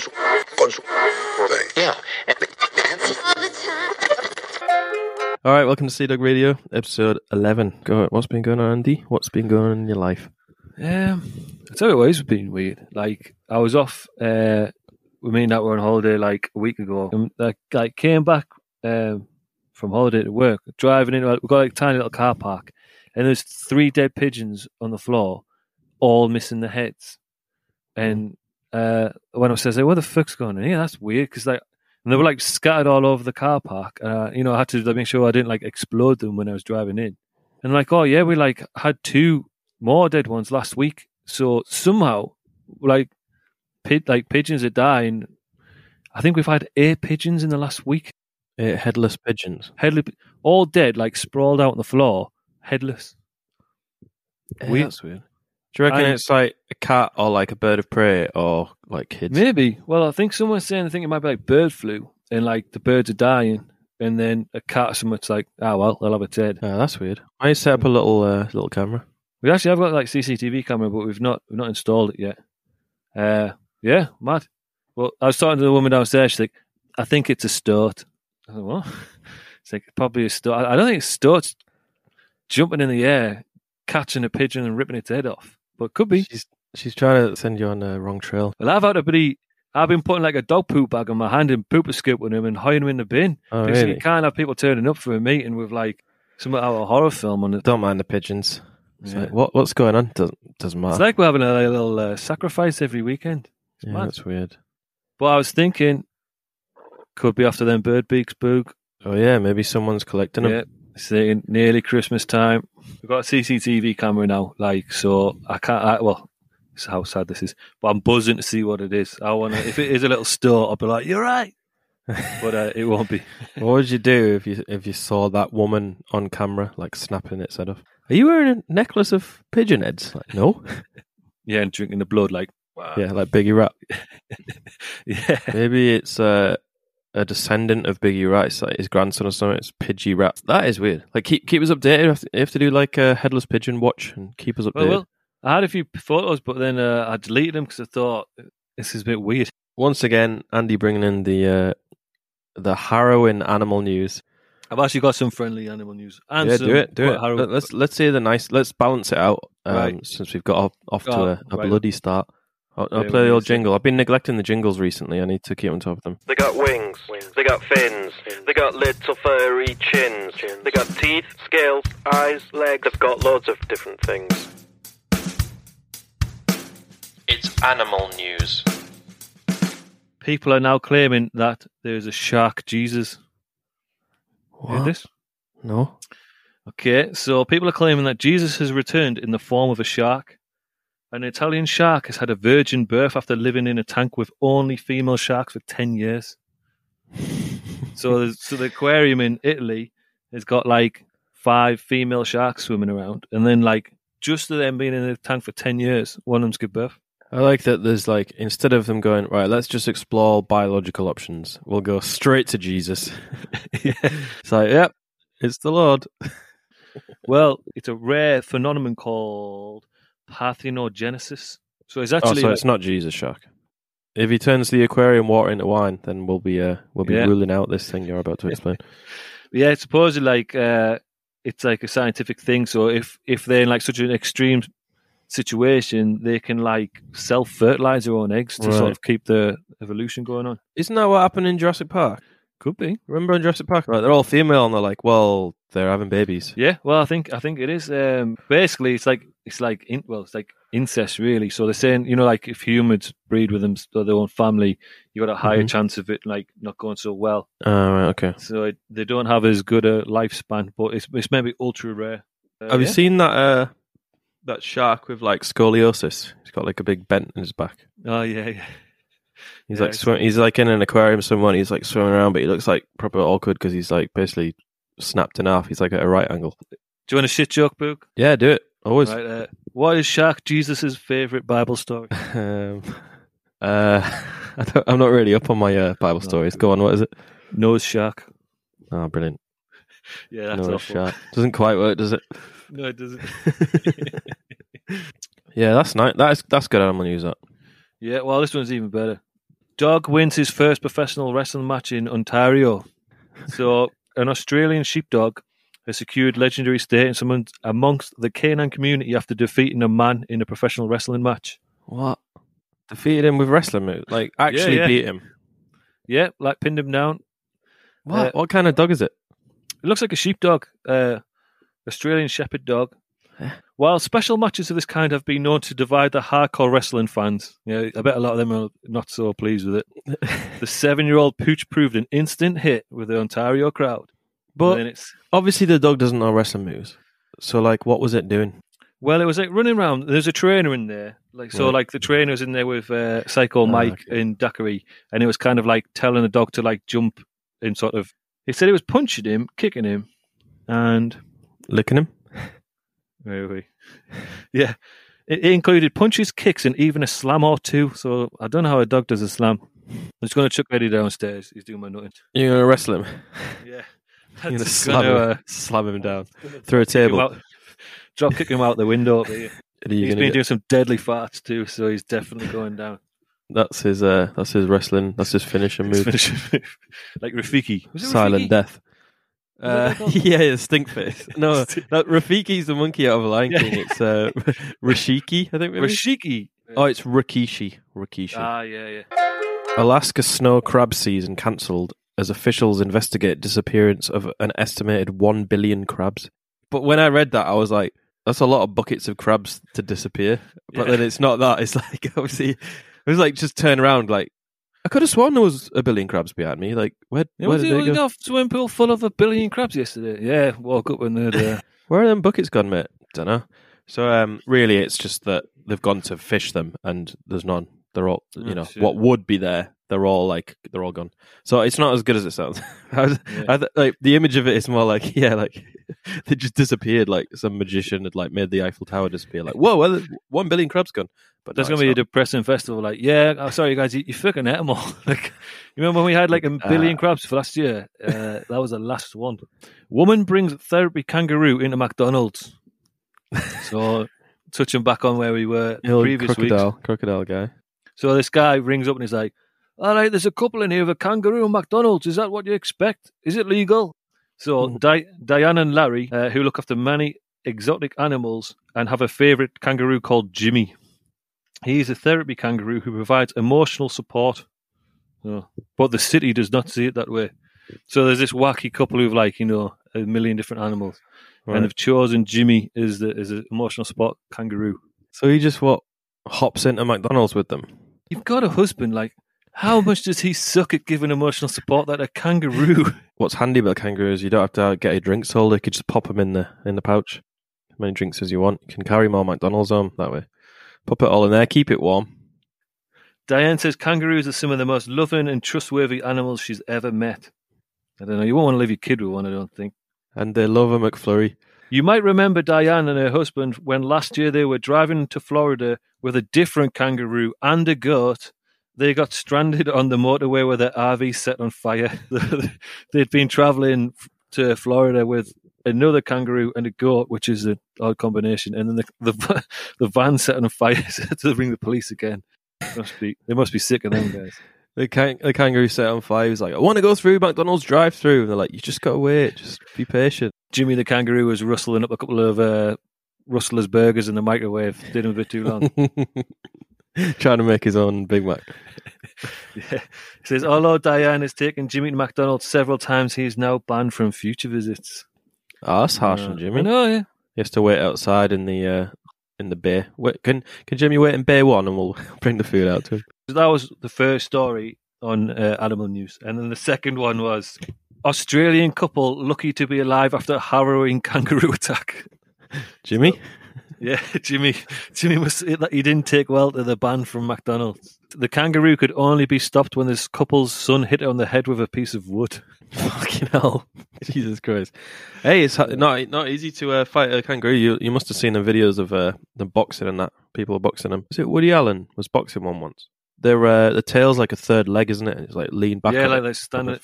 punch thing. Yeah. All right, welcome to C-Dog Radio, episode 11. Go. What's been going on, Andy? What's been going on in your life? I tell you what, it's been weird. Like, I was off. We mean that we're on holiday like a week ago. And I came back from holiday to work, driving in. We've got like a tiny little car park, and there's 3 dead pigeons on the floor, all missing their heads. And when I says, like, what the fuck's going on here? That's weird, because like, and they were like scattered all over the car park. You know, I had to make sure I didn't like explode them when I was driving in. And like, oh yeah, we like had 2 more dead ones last week. So somehow, like, pigeons are dying. I think we've had 8 pigeons in the last week. 8 headless pigeons, all dead, like sprawled out on the floor, headless. Weird. That's weird. Do you reckon it's like a cat or like a bird of prey or like kids? Maybe. Well, I think someone's saying, I think it might be like bird flu and like the birds are dying and then a cat or someone's like, oh, well, they'll have its head. Oh, that's weird. I need to set up a little camera. We actually have got like CCTV camera, but we've not installed it yet. Yeah, mad. Well, I was talking to the woman downstairs. She's like, I think it's a stoat. I thought, what? It's like, probably a stoat. I don't think it's stoats jumping in the air, catching a pigeon and ripping its head off. But could be. She's trying to send you on the wrong trail. Well, I've been putting like a dog poop bag on my hand and poop a scoop with him and hiding him in the bin. Oh, because really? You can't have people turning up for a meeting with like some out of a horror film on it. Don't mind the pigeons. It's like, what's going on? Doesn't matter. It's like we're having a little sacrifice every weekend. It's mad. That's weird. But I was thinking, could be after them bird beaks, Boog. Oh yeah, maybe someone's collecting them. It's nearly Christmas time. We've got a CCTV camera now, like, so I can't. Well, it's how sad this is, but I'm buzzing to see what it is. I want to. If it is a little stoat, I'll be like, "You're right," but it won't be. What would you do if you saw that woman on camera, like snapping its head off? Are you wearing a necklace of pigeon heads? Like, no. Yeah, and drinking the blood, like wow. Yeah, like Biggie Rat. Yeah, maybe it's a descendant of Biggie Rat. It's like his grandson or something. It's Pidgey Rat. That is weird. Like keep us updated. You have to do like a headless pigeon watch and keep us updated. Well, I had a few photos, but then I deleted them because I thought this is a bit weird. Once again, Andy bringing in the harrowing animal news. I've actually got some friendly animal news. And yeah, do it. Let's hear the nice. Let's balance it out. Right. Since we've got off to a bloody start. I'll play the old jingle. I've been neglecting the jingles recently. I need to keep on top of them. They got wings. They got fins. They got little furry chins. They got teeth, scales, eyes, legs. They've got loads of different things. It's animal news. People are now claiming that there's a shark Jesus. What? Heard this? No. Okay, so people are claiming that Jesus has returned in the form of a shark. An Italian shark has had a virgin birth after living in a tank with only female sharks for 10 years. So the aquarium in Italy has got like 5 female sharks swimming around. And then like just to them being in the tank for 10 years, one of them's give birth. I like that there's like, instead of them going, right, let's just explore biological options. We'll go straight to Jesus. Yeah. It's like, yep, it's the Lord. Well, it's a rare phenomenon called parthenogenesis. So it's actually it's not Jesus shark. If he turns the aquarium water into wine, then we'll be ruling out this thing you're about to explain. Yeah, it's supposedly like it's like a scientific thing. So if they're in like such an extreme situation, they can like self-fertilize their own eggs to sort of keep the evolution going on. Isn't that what happened in Jurassic Park? Could be. Remember in Jurassic Park, right? They're all female, and they're like, well, they're having babies. Yeah. Well, I think it is. Basically, it's like incest, really. So they're saying, you know, like if humans breed with them, or their own family, you got a higher chance of it like not going so well. Oh, right, okay. So they don't have as good a lifespan, but it's maybe ultra rare. Have you seen that shark with like scoliosis? He's got like a big bent in his back. Oh yeah. He's like in an aquarium somewhere. And he's like swimming around, but he looks like proper awkward because he's like basically snapped in half. He's like at a right angle. Do you want a shit joke, Book? Yeah, do it. Always. Right, what is Shark Jesus' favourite Bible story? I'm not really up on my Bible stories. Go on, what is it? Nose shark. Oh, brilliant. Yeah, that's Nose awful. Shark doesn't quite work, does it? No, it doesn't. Yeah, that's nice. That's good animal news. That. Yeah, well, this one's even better. Dog wins his first professional wrestling match in Ontario. So an Australian sheepdog has secured legendary status amongst the canine community after defeating a man in a professional wrestling match. What? Defeated him with wrestling moves? Like, actually beat him? Yeah, like pinned him down. What? What kind of dog is it? It looks like a sheepdog, Australian shepherd dog. While special matches of this kind have been known to divide the hardcore wrestling fans, I bet a lot of them are not so pleased with it. The 7-year-old pooch proved an instant hit with the Ontario crowd. But obviously the dog doesn't know wrestling moves. So, like, what was it doing? Well, it was, like, running around. There's a trainer in there. The trainer was in there with Psycho Mike and Dakari, and it was kind of, like, telling the dog to, like, jump and sort of... He said it was punching him, kicking him, and... Licking him? Maybe. Yeah. It included punches, kicks, and even a slam or two. So I don't know how a dog does a slam. I'm just going to chuck Eddie downstairs. He's doing my nutting. You're going to wrestle him? Yeah. You're going to slam him down through a table. Drop kick him out the window. He's been doing some deadly farts too, so he's definitely going down. That's his wrestling. That's his finishing move. Like Rafiki. Silent Rafiki? Death. Stink face. No, Rafiki's the monkey out of Lion King. It's Rashiki, I think. Maybe? Rashiki. Yeah. Oh, it's Rikishi. Rikishi. Ah, yeah. Alaska snow crab season cancelled as officials investigate disappearance of an estimated 1 billion crabs. But when I read that, I was like, that's a lot of buckets of crabs to disappear. But then it's not that. It's like, obviously, it was like, just turn around, like, I could have sworn there was a billion crabs behind me. Like, where did they go? Swimming pool full of a billion crabs yesterday. Yeah, woke up when they're there. Where are them buckets gone, mate? Don't know. So, really, it's just that they've gone to fish them, and there's none. They're all, what would be there, they're all gone. So it's not as good as it sounds. The image of it is more like, they just disappeared. Like some magician had made the Eiffel Tower disappear. Like, whoa, 1 billion crabs gone. But that's going to be a depressing festival. Like, sorry guys, you fucking ate them all. Like, you remember when we had like a billion crabs for last year? That was the last one. Woman brings therapy kangaroo into McDonald's. So touching back on where we were the previous week. Crocodile guy. So this guy rings up and he's like, all right, there's a couple in here of a kangaroo in McDonald's. Is that what you expect? Is it legal? So Diane and Larry, who look after many exotic animals and have a favourite kangaroo called Jimmy. He's a therapy kangaroo who provides emotional support. Oh, but the city does not see it that way. So there's this wacky couple who've a million different animals. Right. And they've chosen Jimmy as an emotional support kangaroo. So he just hops into McDonald's with them? You've got a husband, like, how much does he suck at giving emotional support that a kangaroo? What's handy about kangaroos, you don't have to get a drinks holder. You could just pop them in the pouch. As many drinks as you want. You can carry more McDonald's home that way. Pop it all in there. Keep it warm. Diane says kangaroos are some of the most loving and trustworthy animals she's ever met. I don't know. You won't want to leave your kid with one, I don't think. And they love a McFlurry. You might remember Diane and her husband when last year they were driving to Florida with a different kangaroo and a goat. They got stranded on the motorway with their RV set on fire. They'd been traveling to Florida with another kangaroo and a goat, which is an odd combination. And then the van set on fire, so to ring the police again. They must be sick of them guys. The kangaroo set on fire was like, I want to go through McDonald's drive-through. And they're like, you just got to wait. Just be patient. Jimmy the kangaroo was rustling up a couple of Rustler's burgers in the microwave. Did him a bit too long. Trying to make his own Big Mac. Yeah. He says, although Diane has taken Jimmy to McDonald's several times, he is now banned from future visits. Oh, that's harsh on Jimmy. I know, yeah. He has to wait outside in the bay. Wait, can Jimmy wait in bay one and we'll bring the food out to him? So that was the first story on Animal News. And then the second one was Australian couple lucky to be alive after a harrowing kangaroo attack. Jimmy? So, yeah, Jimmy he didn't take well to the ban from McDonald's. The kangaroo could only be stopped when this couple's son hit it on the head with a piece of wood. Fucking hell. Jesus Christ. Hey, it's not easy to fight a kangaroo. You must have seen the videos of them boxing and that. People are boxing them. Is it Woody Allen was boxing one once? The tail's like a third leg, isn't it? It's like lean back. Yeah, like they stand it.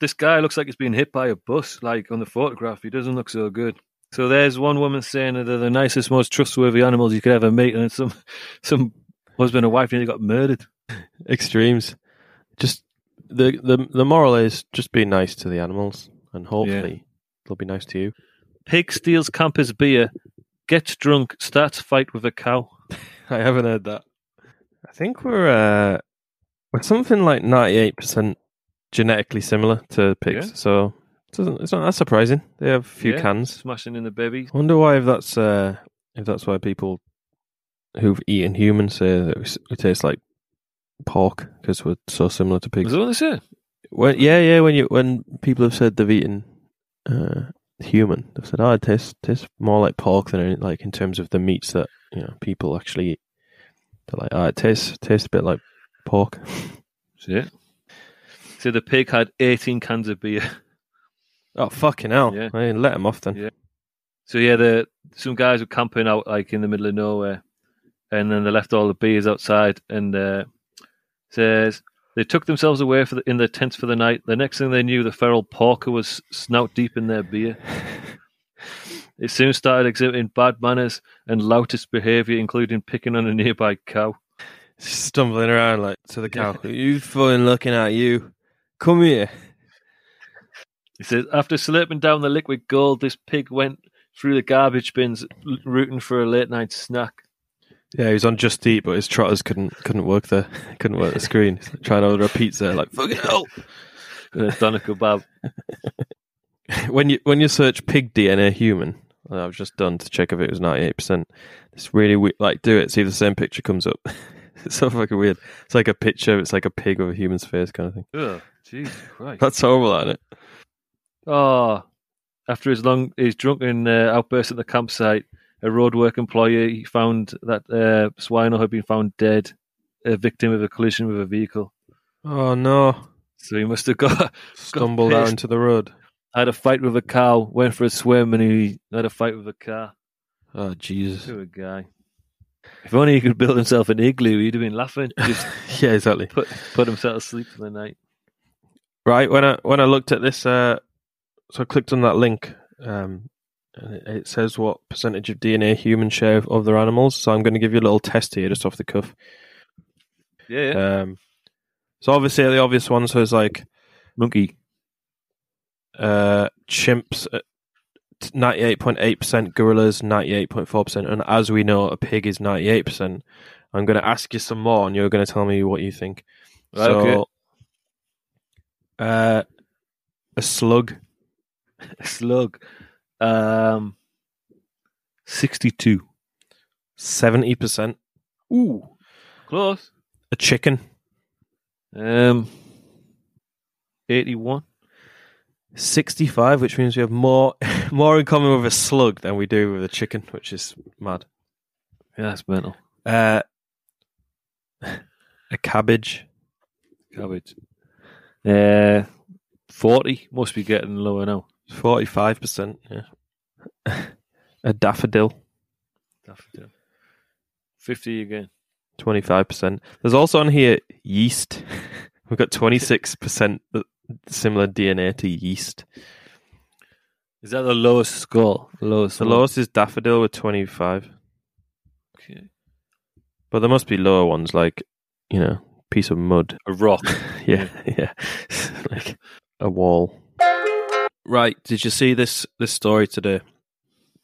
This guy looks like he's been hit by a bus, like on the photograph. He doesn't look so good. So there's one woman saying that they're the nicest, most trustworthy animals you could ever meet, and some husband and wife nearly got murdered. Extremes. Just the moral is just be nice to the animals, and hopefully they'll be nice to you. Pig steals camper's beer, gets drunk, starts a fight with a cow. I haven't heard that. I think we're something like 98% genetically similar to pigs, so it's not that surprising. They have a few cans smashing in the babies. I wonder why if that's why people who've eaten humans say that we taste like pork because we're so similar to pigs. Is that what they say? Well, yeah. When people have said they've eaten human, they've said, "Oh, it tastes more like pork than like in terms of the meats that people actually eat." They're like, "Oh, it tastes a bit like pork." See it? So the pig had 18 cans of beer. Oh, fucking hell! Yeah. I let him off then. Yeah. So some guys were camping out like in the middle of nowhere, and then they left all the beers outside. And says they took themselves away in their tents for the night. The next thing they knew, the feral porker was snout deep in their beer. It soon started exhibiting bad manners and loutish behaviour, including picking on a nearby cow. Stumbling around like to the cow. You fucking looking at you. Come here. He says, after slurping down the liquid gold, this pig went through the garbage bins, rooting for a late-night snack. Yeah, he was on Just Eat, but his trotters couldn't work there. Couldn't work the screen. He's like, trying to order a pizza, like, fucking hell! And a doner kebab. When you search pig DNA human, and I've just done to check if it was 98%, it's really weird. Like, do it, see if the same picture comes up. It's so fucking weird. It's like a picture, it's like a pig with a human's face kind of thing. Ugh, Jesus Christ. That's horrible, isn't it? Oh, after his drunken outburst at the campsite, a roadwork employee found that Swino had been found dead, a victim of a collision with a vehicle. Oh no! So he must have stumbled out into the road. Had a fight with a cow, went for a swim, and he had a fight with a car. Oh Jesus! Poor guy. If only he could build himself an igloo, he'd have been laughing. Just yeah, exactly. Put himself asleep for the night. Right when I looked at this. So I clicked on that link, and it says what percentage of DNA humans share of other animals. So I'm going to give you a little test here, just off the cuff. Yeah. So obviously the obvious ones is like monkey, chimps, 98.8%, gorillas 98.4%, and as we know, a pig is 98%. I'm going to ask you some more, and you're going to tell me what you think. Right, so, okay. A slug. A slug. 62. 70%. Ooh. Close. A chicken. 81. 65, which means we have more in common with a slug than we do with a chicken, which is mad. Yeah, that's mental. A cabbage. 40. Must be getting lower now. 45%, yeah. A daffodil. 50 again. 25%. There's also on here yeast. We've got 26% similar DNA to yeast. Is that the lowest score? The lowest is daffodil with 25. Okay. But there must be lower ones like, piece of mud. A rock. yeah. Like a wall. Right, did you see this story today?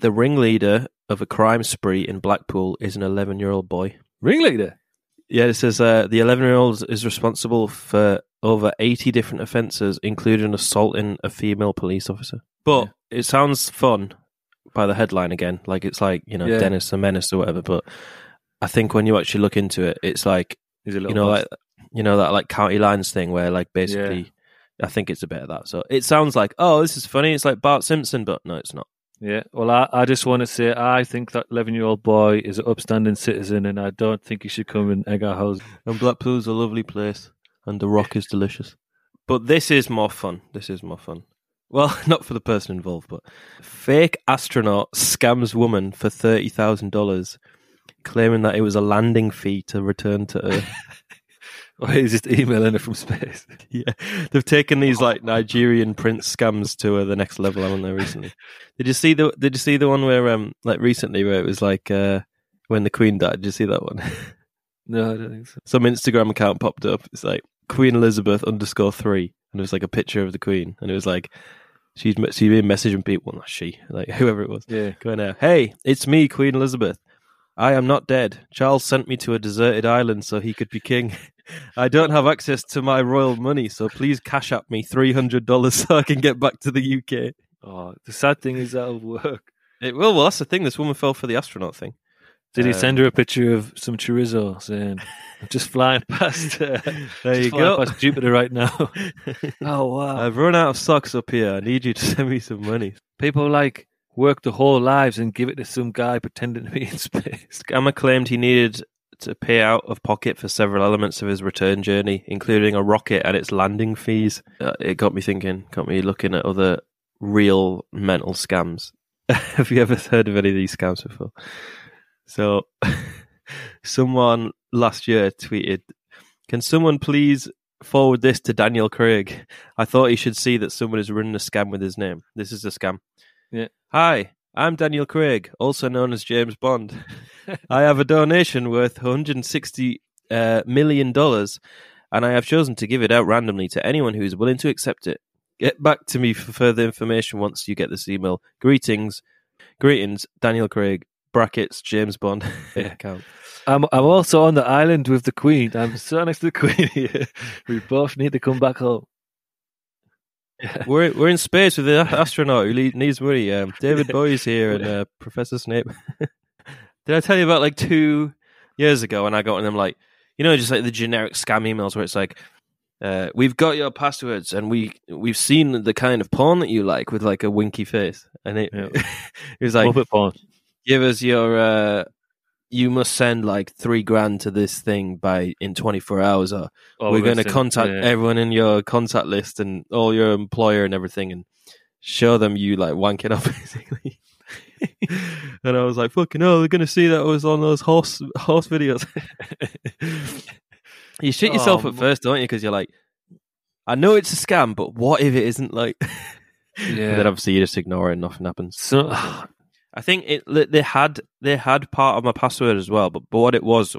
The ringleader of a crime spree in Blackpool is an 11-year-old boy. Ringleader? Yeah, it says the 11-year-old is responsible for over 80 different offences, including assaulting a female police officer. But it sounds fun by the headline again, like it's like, Dennis the Menace or whatever, but I think when you actually look into it, it's like, that like County Lines thing where like basically... Yeah. I think it's a bit of that. So it sounds like, oh, this is funny. It's like Bart Simpson, but no, it's not. Yeah. Well, I just want to say I think that 11-year-old boy is an upstanding citizen, and I don't think he should come and egg our house. And Blackpool's a lovely place, and the rock is delicious. But this is more fun. Well, not for the person involved, but fake astronaut scams woman for $30,000, claiming that it was a landing fee to return to Earth. Or he's just emailing her from space. Yeah. They've taken these like Nigerian prince scams to the next level, haven't they, recently? Did you see the one where like recently where it was like when the Queen died, did you see that one? No, I don't think so. Some Instagram account popped up. It's like Queen Elizabeth_3, and it was like a picture of the Queen, and it was like she's been messaging people, not she, like whoever it was, going out, "Hey, it's me, Queen Elizabeth. I am not dead. Charles sent me to a deserted island so he could be king. I don't have access to my royal money, so please cash app me $300 so I can get back to the UK." Oh, the sad thing is that'll work. It will. Well, that's the thing. This woman fell for the astronaut thing. Did he send her a picture of some chorizo saying, "I'm just flying past past Jupiter right now"? Oh, wow. "I've run out of socks up here. I need you to send me some money." People like work their whole lives and give it to some guy pretending to be in space. Scammer claimed he needed to pay out of pocket for several elements of his return journey, including a rocket and its landing fees. It got me thinking, got me looking at other real mental scams. Have you ever heard of any of these scams before? So someone last year tweeted, "Can someone please forward this to Daniel Craig? I thought he should see that someone is running a scam with his name." This is a scam. Yeah. "Hi, I'm Daniel Craig, also known as James Bond. I have a donation worth $160 million, and I have chosen to give it out randomly to anyone who is willing to accept it. Get back to me for further information once you get this email. Greetings, Daniel Craig. Brackets James Bond." Account. I'm also on the island with the Queen. I'm so next to the Queen here. We both need to come back home. We're in space with the astronaut who needs money. David Bowie's here and Professor Snape. Did I tell you about like 2 years ago when I got on them like, you know, just like the generic scam emails where it's like, "We've got your passwords and we've seen the kind of porn that you like," with like a winky face, and it was like Muppet porn. "Give us your, you must send like $3,000 to this thing by in 24 hours or we're going to contact everyone in your contact list and all your employer and everything and show them you like wanking off," basically. And I was like, "Fucking hell, they're going to see that I was on those horse videos." You shit yourself at first, don't you? Because you're like, I know it's a scam, but what if it isn't like... Yeah. And then obviously you just ignore it and nothing happens. So... I think they had part of my password as well, but what it was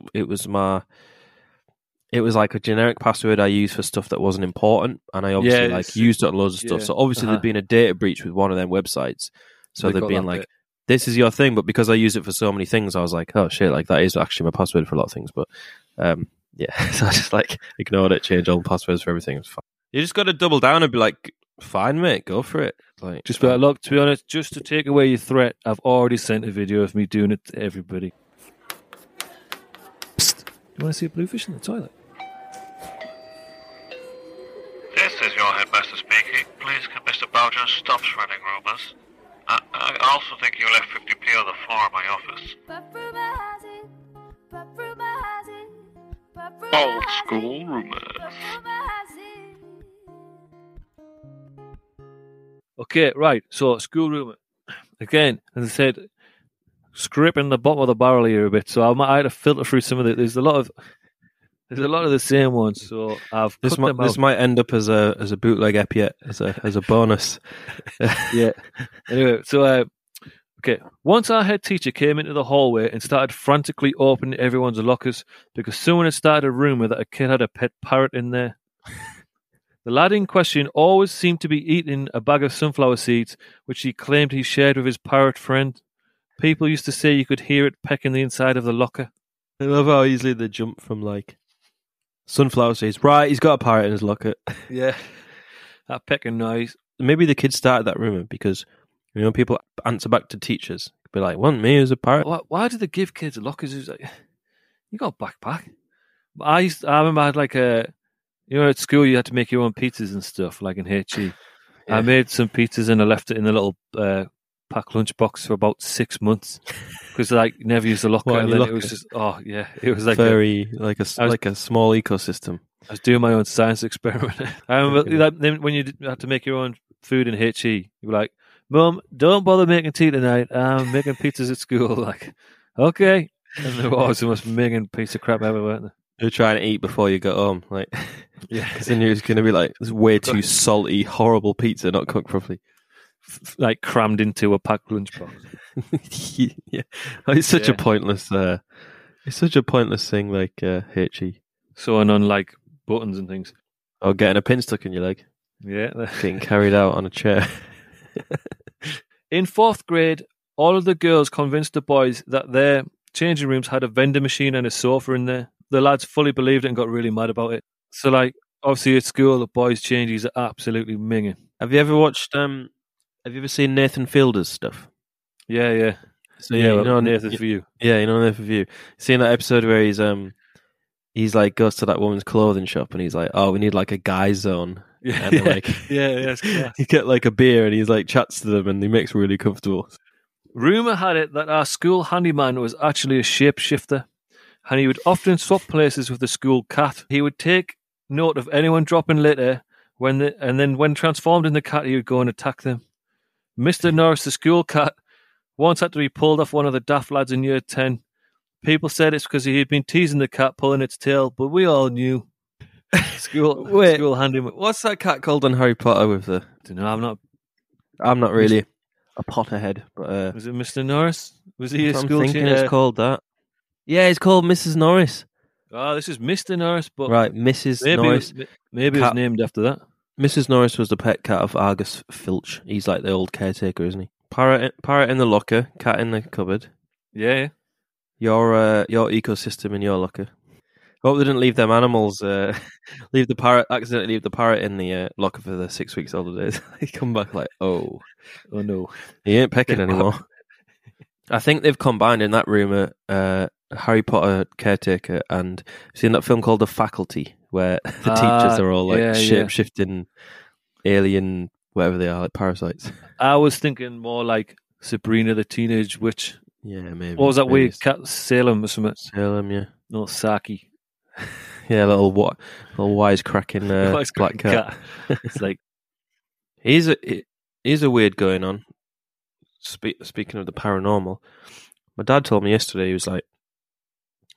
like a generic password I used for stuff that wasn't important, and I obviously used it on loads of stuff. So obviously there'd been a data breach with one of them websites. So they'd been like, "This is your thing," but because I use it for so many things, I was like, "Oh shit!" Like that is actually my password for a lot of things. But so I just like ignored it, changed all the passwords for everything. It was fine. You just got to double down and be like, "Fine, mate, go for it." Like, just be like, "Look, to be honest, just to take away your threat, I've already sent a video of me doing it to everybody." Psst. Do you want to see a bluefish in the toilet? "This is your headmaster speaking. Please can Mr. Boucher stop spreading rumours? I also think you left 50p on the floor in my office." Old school rumours. Okay, right, so school rumour. Again, as I said, scraping the bottom of the barrel here a bit, so I had to filter through some of it. There's a lot of the same ones, so I've this might end up as a bootleg ep yet, as a bonus. Yeah. Anyway, so okay. Once our head teacher came into the hallway and started frantically opening everyone's lockers because someone had started a rumour that a kid had a pet parrot in there. The lad in question always seemed to be eating a bag of sunflower seeds, which he claimed he shared with his parrot friend. People used to say you could hear it pecking the inside of the locker. I love how easily they jump from, like, sunflower seeds. Right, he's got a parrot in his locker. Yeah, that pecking noise. Maybe the kids started that rumour because, you know, people answer back to teachers. Be like, "Want me as a parrot?" Why do they give kids lockers? It's like, you got a backpack. I remember I had, like, a... You know, at school you had to make your own pizzas and stuff, like in HE. Yeah. I made some pizzas and I left it in a little packed lunch box for about 6 months because like never used the locker. It was just it was like a small ecosystem. I was doing my own science experiment. I remember like, when you had to make your own food in HE, you were like, "Mum, don't bother making tea tonight. I'm making pizzas at school." Like, okay, and there was the most minging piece of crap ever, weren't there? You're trying to eat before you got home, like, because then you're going to be like, "It's way too salty, horrible pizza, not cooked properly," like crammed into a packed lunchbox. Yeah, it's such a pointless It's such a pointless thing, like HE. Sewing on like buttons and things. Or getting a pin stuck in your leg. Yeah. Getting carried out on a chair. In 4th grade, all of the girls convinced the boys that their changing rooms had a vending machine and a sofa in there. The lads fully believed it and got really mad about it. So, like, obviously at school, the boys' changes are absolutely minging. Have you ever watched, have you ever seen Nathan Fielder's stuff? Yeah, yeah. So, yeah, you know Nathan for You. Yeah, you know Nathan for You. Seeing that episode where he's like, goes to that woman's clothing shop and he's like, oh, we need like a guy zone. Yeah, and yeah, like, yeah. You get like a beer and he's like chats to them and he makes really comfortable. Rumour had it that our school handyman was actually a shapeshifter and he would often swap places with the school cat. He would take note of anyone dropping litter and then when transformed in the cat, he would go and attack them. Mr. Norris, the school cat, once had to be pulled off one of the daft lads in year 10. People said it's because he had been teasing the cat, pulling its tail, but we all knew. School handyman. What's that cat called on Harry Potter with the... I don't know, I'm not really a Potterhead, but... was it Mr. Norris? Was he a school... I'm thinking it's called that. Yeah, it's called Mrs. Norris. Oh, this is Mr. Norris, but... Right, Mrs. Norris. Maybe it was named after that. Mrs. Norris was the pet cat of Argus Filch. He's like the old caretaker, isn't he? Parrot in the locker, cat in the cupboard. Yeah. Your ecosystem in your locker. Hope they didn't leave them animals. Accidentally leave the parrot in the locker for the 6 weeks holidays. They come back like, oh no, he ain't pecking anymore. I think they've combined in that rumor Harry Potter caretaker and seen that film called The Faculty where the teachers are all like shape-shifting alien whatever they are, like parasites. I was thinking more like Sabrina the Teenage Witch. Yeah, maybe. What was that weird cat? Salem or something? Salem, yeah. No, Saki. Yeah, little wisecracking black cat. It's like he's a weird going on. Speaking of the paranormal, my dad told me yesterday he was like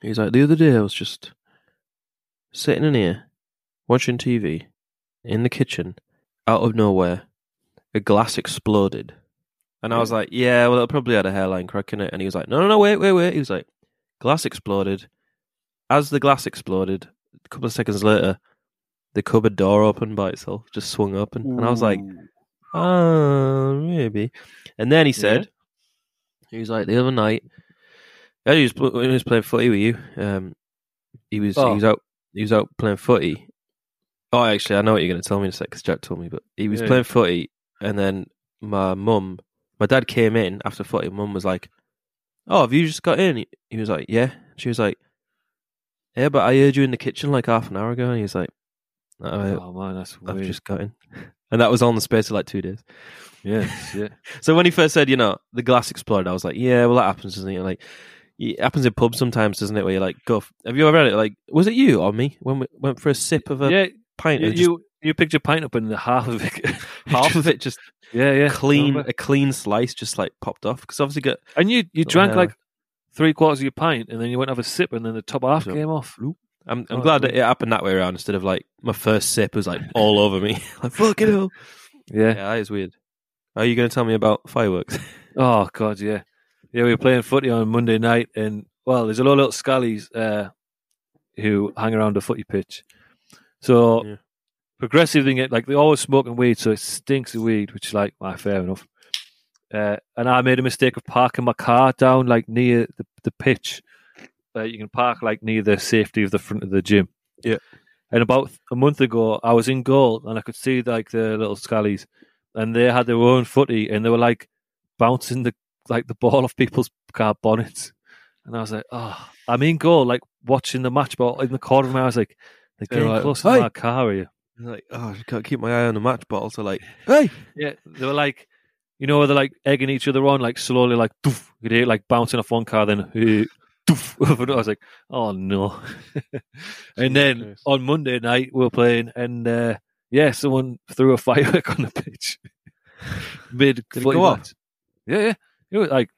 the other day I was just sitting in here watching TV in the kitchen, out of nowhere a glass exploded, and I was like, yeah, well it probably had a hairline crack in it, and he was like, no, wait. He was like, glass exploded. As the glass exploded, a couple of seconds later, the cupboard door opened by itself, just swung open. And I was like, oh, maybe. And then he said, he was like, the other night, when he was playing footy with you, he was out playing footy. Oh, actually, I know what you're going to tell me in a sec, because Jack told me, but he was playing footy, and then my dad came in after footy, mum was like, oh, have you just got in? He was like, yeah. She was like, yeah, but I heard you in the kitchen like half an hour ago, and he was like, "Oh man, that's weird. I've just got in," and that was on the space of like 2 days. Yeah, yeah. So when he first said, you know, the glass exploded, I was like, "Yeah, well, that happens, doesn't it?" Like, it happens in pubs sometimes, doesn't it? Where you're like, have you ever had it? Like, was it you or me when we went for a sip of a pint? You picked your pint up, and the half of it just clean slice just like popped off because obviously you drank like 3/4 of your pint, and then you went have a sip, and then the top half came off. I'm glad that it happened that way around instead of like my first sip was like all over me. Like fucking hell. Yeah, that is weird. Are you going to tell me about fireworks? Oh god, yeah, yeah. We were playing footy on Monday night, and well, there's a lot of little scallies who hang around the footy pitch. So progressive thing, like they always smoking weed, so it stinks of weed, which is like, well, fair enough. And I made a mistake of parking my car down like near the pitch. You can park like near the safety of the front of the gym. Yeah. And about a month ago, I was in goal and I could see like the little scallies, and they had their own footy, and they were like bouncing the ball off people's car bonnets. And I was like, oh, I'm in goal, like watching the match, but in the corner of my eye, I was like, they're getting close to my car here. Like, oh, I can't keep my eye on the match, but also like, hey, yeah, they were like. You know, where they're like egging each other on, like slowly, like doof. You could hear it like bouncing off one car, then doof. I was like, "Oh no!" And then on Monday night we were playing, and someone threw a firework on the pitch. Did it go off? Yeah. It was like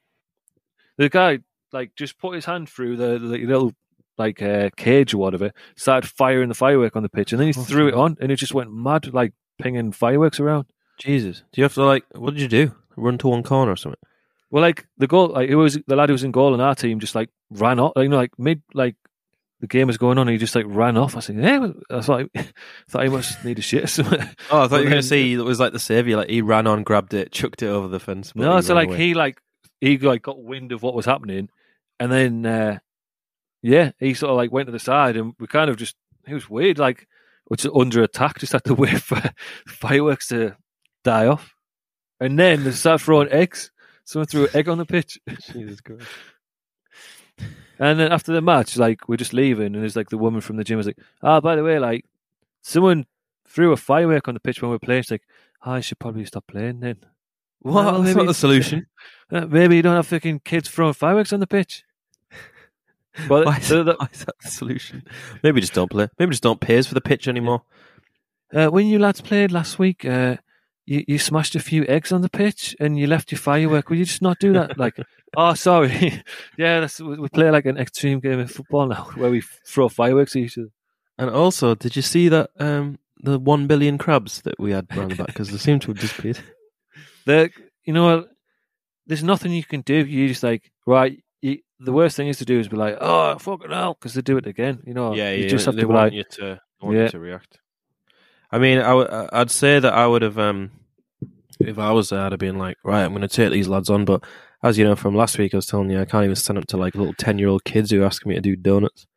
the guy like just put his hand through the little like cage or whatever, started firing the firework on the pitch, and then he threw it on, and it just went mad, like pinging fireworks around. Jesus. Do you have to, like, what did you do? Run to one corner or something? Well, like the goal, like it was the lad who was in goal in our team just like ran off, like, you know, like mid, like the game was going on, and he just like ran off. I said, "Yeah," I thought he must need a shit. Oh, I thought you were going to say it was like the savior, like he ran on, grabbed it, chucked it over the fence. No, so like away. he got wind of what was happening, and then he sort of like went to the side, and we kind of just, it was weird, like it's under attack, just had to wait for fireworks to die off. And then they started throwing eggs. Someone threw an egg on the pitch. Jesus Christ. And then after the match, like, we're just leaving, and there's like the woman from the gym was like, "Oh, by the way, like, someone threw a firework on the pitch when we were playing." She's like, "Oh, I should probably stop playing then." What? Well, that's not the solution. Maybe you don't have fucking kids throwing fireworks on the pitch. But why is that the solution? Maybe just don't play. Maybe just don't pay us for the pitch anymore. When you lads played last week, you smashed a few eggs on the pitch and you left your firework. Will you just not do that? Like, oh, sorry. Yeah, we play like an extreme game of football now where we throw fireworks at each other. And also, did you see that the 1 billion crabs that we had round about? Because they seem to have disappeared. You know, there's nothing you can do. You just like, right, the worst thing is to do is be like, oh, fucking hell, because they do it again. You know, just have to be like... They want you to react. I mean, I'd say that I would have, if I was there, I'd have been like, right, I'm going to take these lads on. But as you know, from last week, I was telling you, I can't even stand up to like little 10-year-old kids who ask me to do donuts.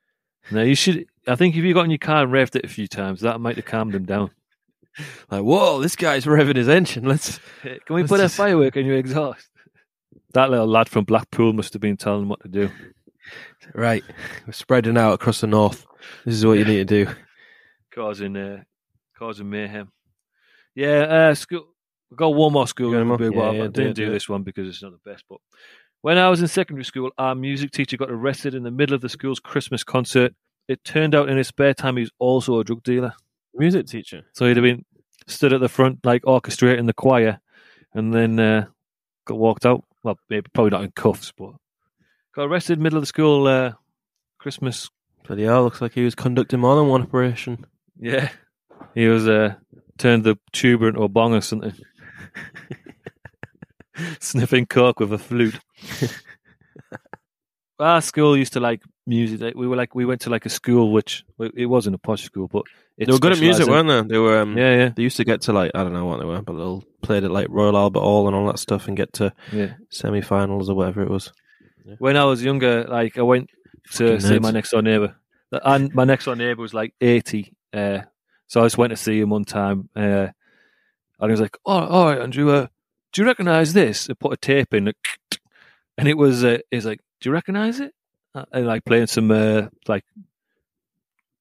No, you should. I think if you got in your car and revved it a few times, that might have calmed them down. Like, whoa, this guy's revving his engine. Can we put a firework on your exhaust? That little lad from Blackpool must have been telling them what to do. Right, we're spreading out across the north. This is what you need to do. Causing mayhem. Yeah, school. We've got one more school. I didn't do this one because it's not the best. But when I was in secondary school, our music teacher got arrested in the middle of the school's Christmas concert. It turned out in his spare time he was also a drug dealer. Music teacher? So he'd have been stood at the front, like orchestrating the choir, and then got walked out. Well, maybe probably not in cuffs, but got arrested in the middle of the school Christmas. Bloody hell, looks like he was conducting more than one operation. Yeah. He was turned the tuba into a bong or something. Sniffing coke with a flute. Our school used to like music. We went to like a school which it wasn't a posh school, but they were good at music, weren't they? They were. They used to get to like, I don't know what they were, but they played at like Royal Albert Hall and all that stuff, and get to semi-finals or whatever it was. Yeah. When I was younger, like I went to see my next door neighbour, and my next door neighbour was like 80. So I just went to see him one time, and he was like, "Oh, all right, Andrew, do you recognise this?" I put a tape in, and it was, he's like, "Do you recognise it?" And like playing some like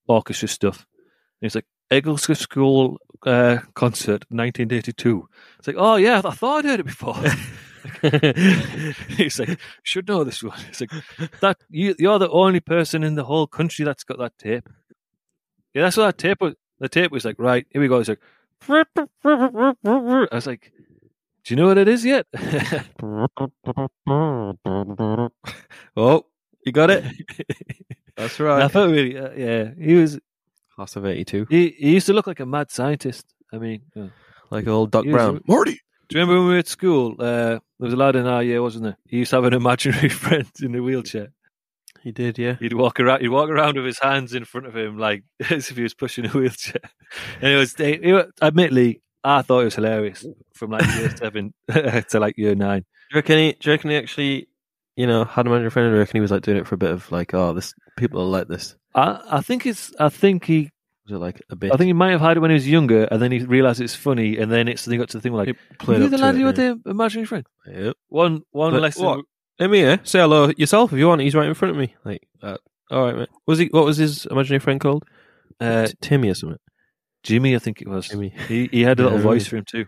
orchestra stuff. And he's like, "Eggleston School concert, 1982." It's like, "Oh yeah, I thought I'd heard it before." He's like, "Should know this one." It's like, "That you're the only person in the whole country that's got that tape." Yeah, that's what that tape was. The tape was like, right, here we go. It's like, I was like, do you know what it is yet? Oh, you got it? That's right. I thought, really, he was class of 82. He used to look like a mad scientist. I mean, like old Doc Brown. Marty! Do you remember when we were at school? There was a lad in our year, wasn't there? He used to have an imaginary friend in a wheelchair. He did, yeah. He'd walk around with his hands in front of him, like as if he was pushing a wheelchair. And it was, admittedly, I thought it was hilarious from like year 7 to like year 9. Do you reckon he actually, you know, had a manager friend? I reckon he was like doing it for a bit of like, oh, this people are like this. I think he was it like a bit. I think he might have had it when he was younger, and then he realised it's funny, and then he got to the thing like, "You're the lad who had the imaginary friend." Yep. One lesson. What? Let me say hello yourself if you want. He's right in front of me. Like, all right, mate. What was his imaginary friend called? Timmy or something. Jimmy, I think it was. Jimmy. He had a little voice for him too.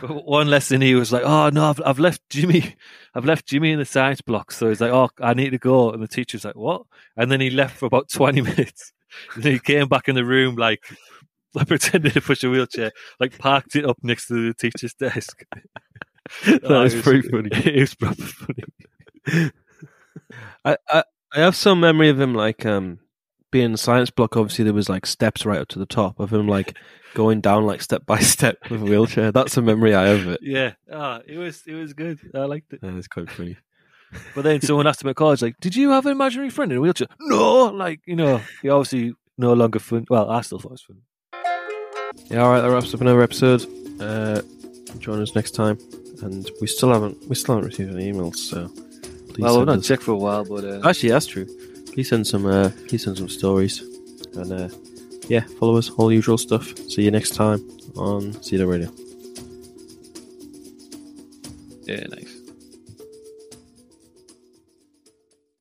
But one lesson, he was like, "Oh no, I've left Jimmy in the science block." So he's like, "Oh, I need to go." And the teacher's like, "What?" And then he left for about 20 minutes. And then he came back in the room like pretending to push a wheelchair, like parked it up next to the teacher's desk. That was pretty funny. It was proper funny. I have some memory of him like being science block, obviously there was like steps right up to the top of him, like going down like step by step with a wheelchair. That's a memory I have of it. Yeah, it was good. I liked it. Yeah, it's quite funny. But then someone asked him at college, like, "Did you have an imaginary friend in a wheelchair?" No, like, you know, he obviously no longer fun. Well, I still thought it was fun. Yeah, all right, that wraps up another episode. Join us next time, and we still haven't received any emails, so please. Well, we've not checked for a while, but actually, that's true. Please send some stories, and yeah, follow us, all the usual stuff. See you next time on C-Dog Radio. Yeah, nice.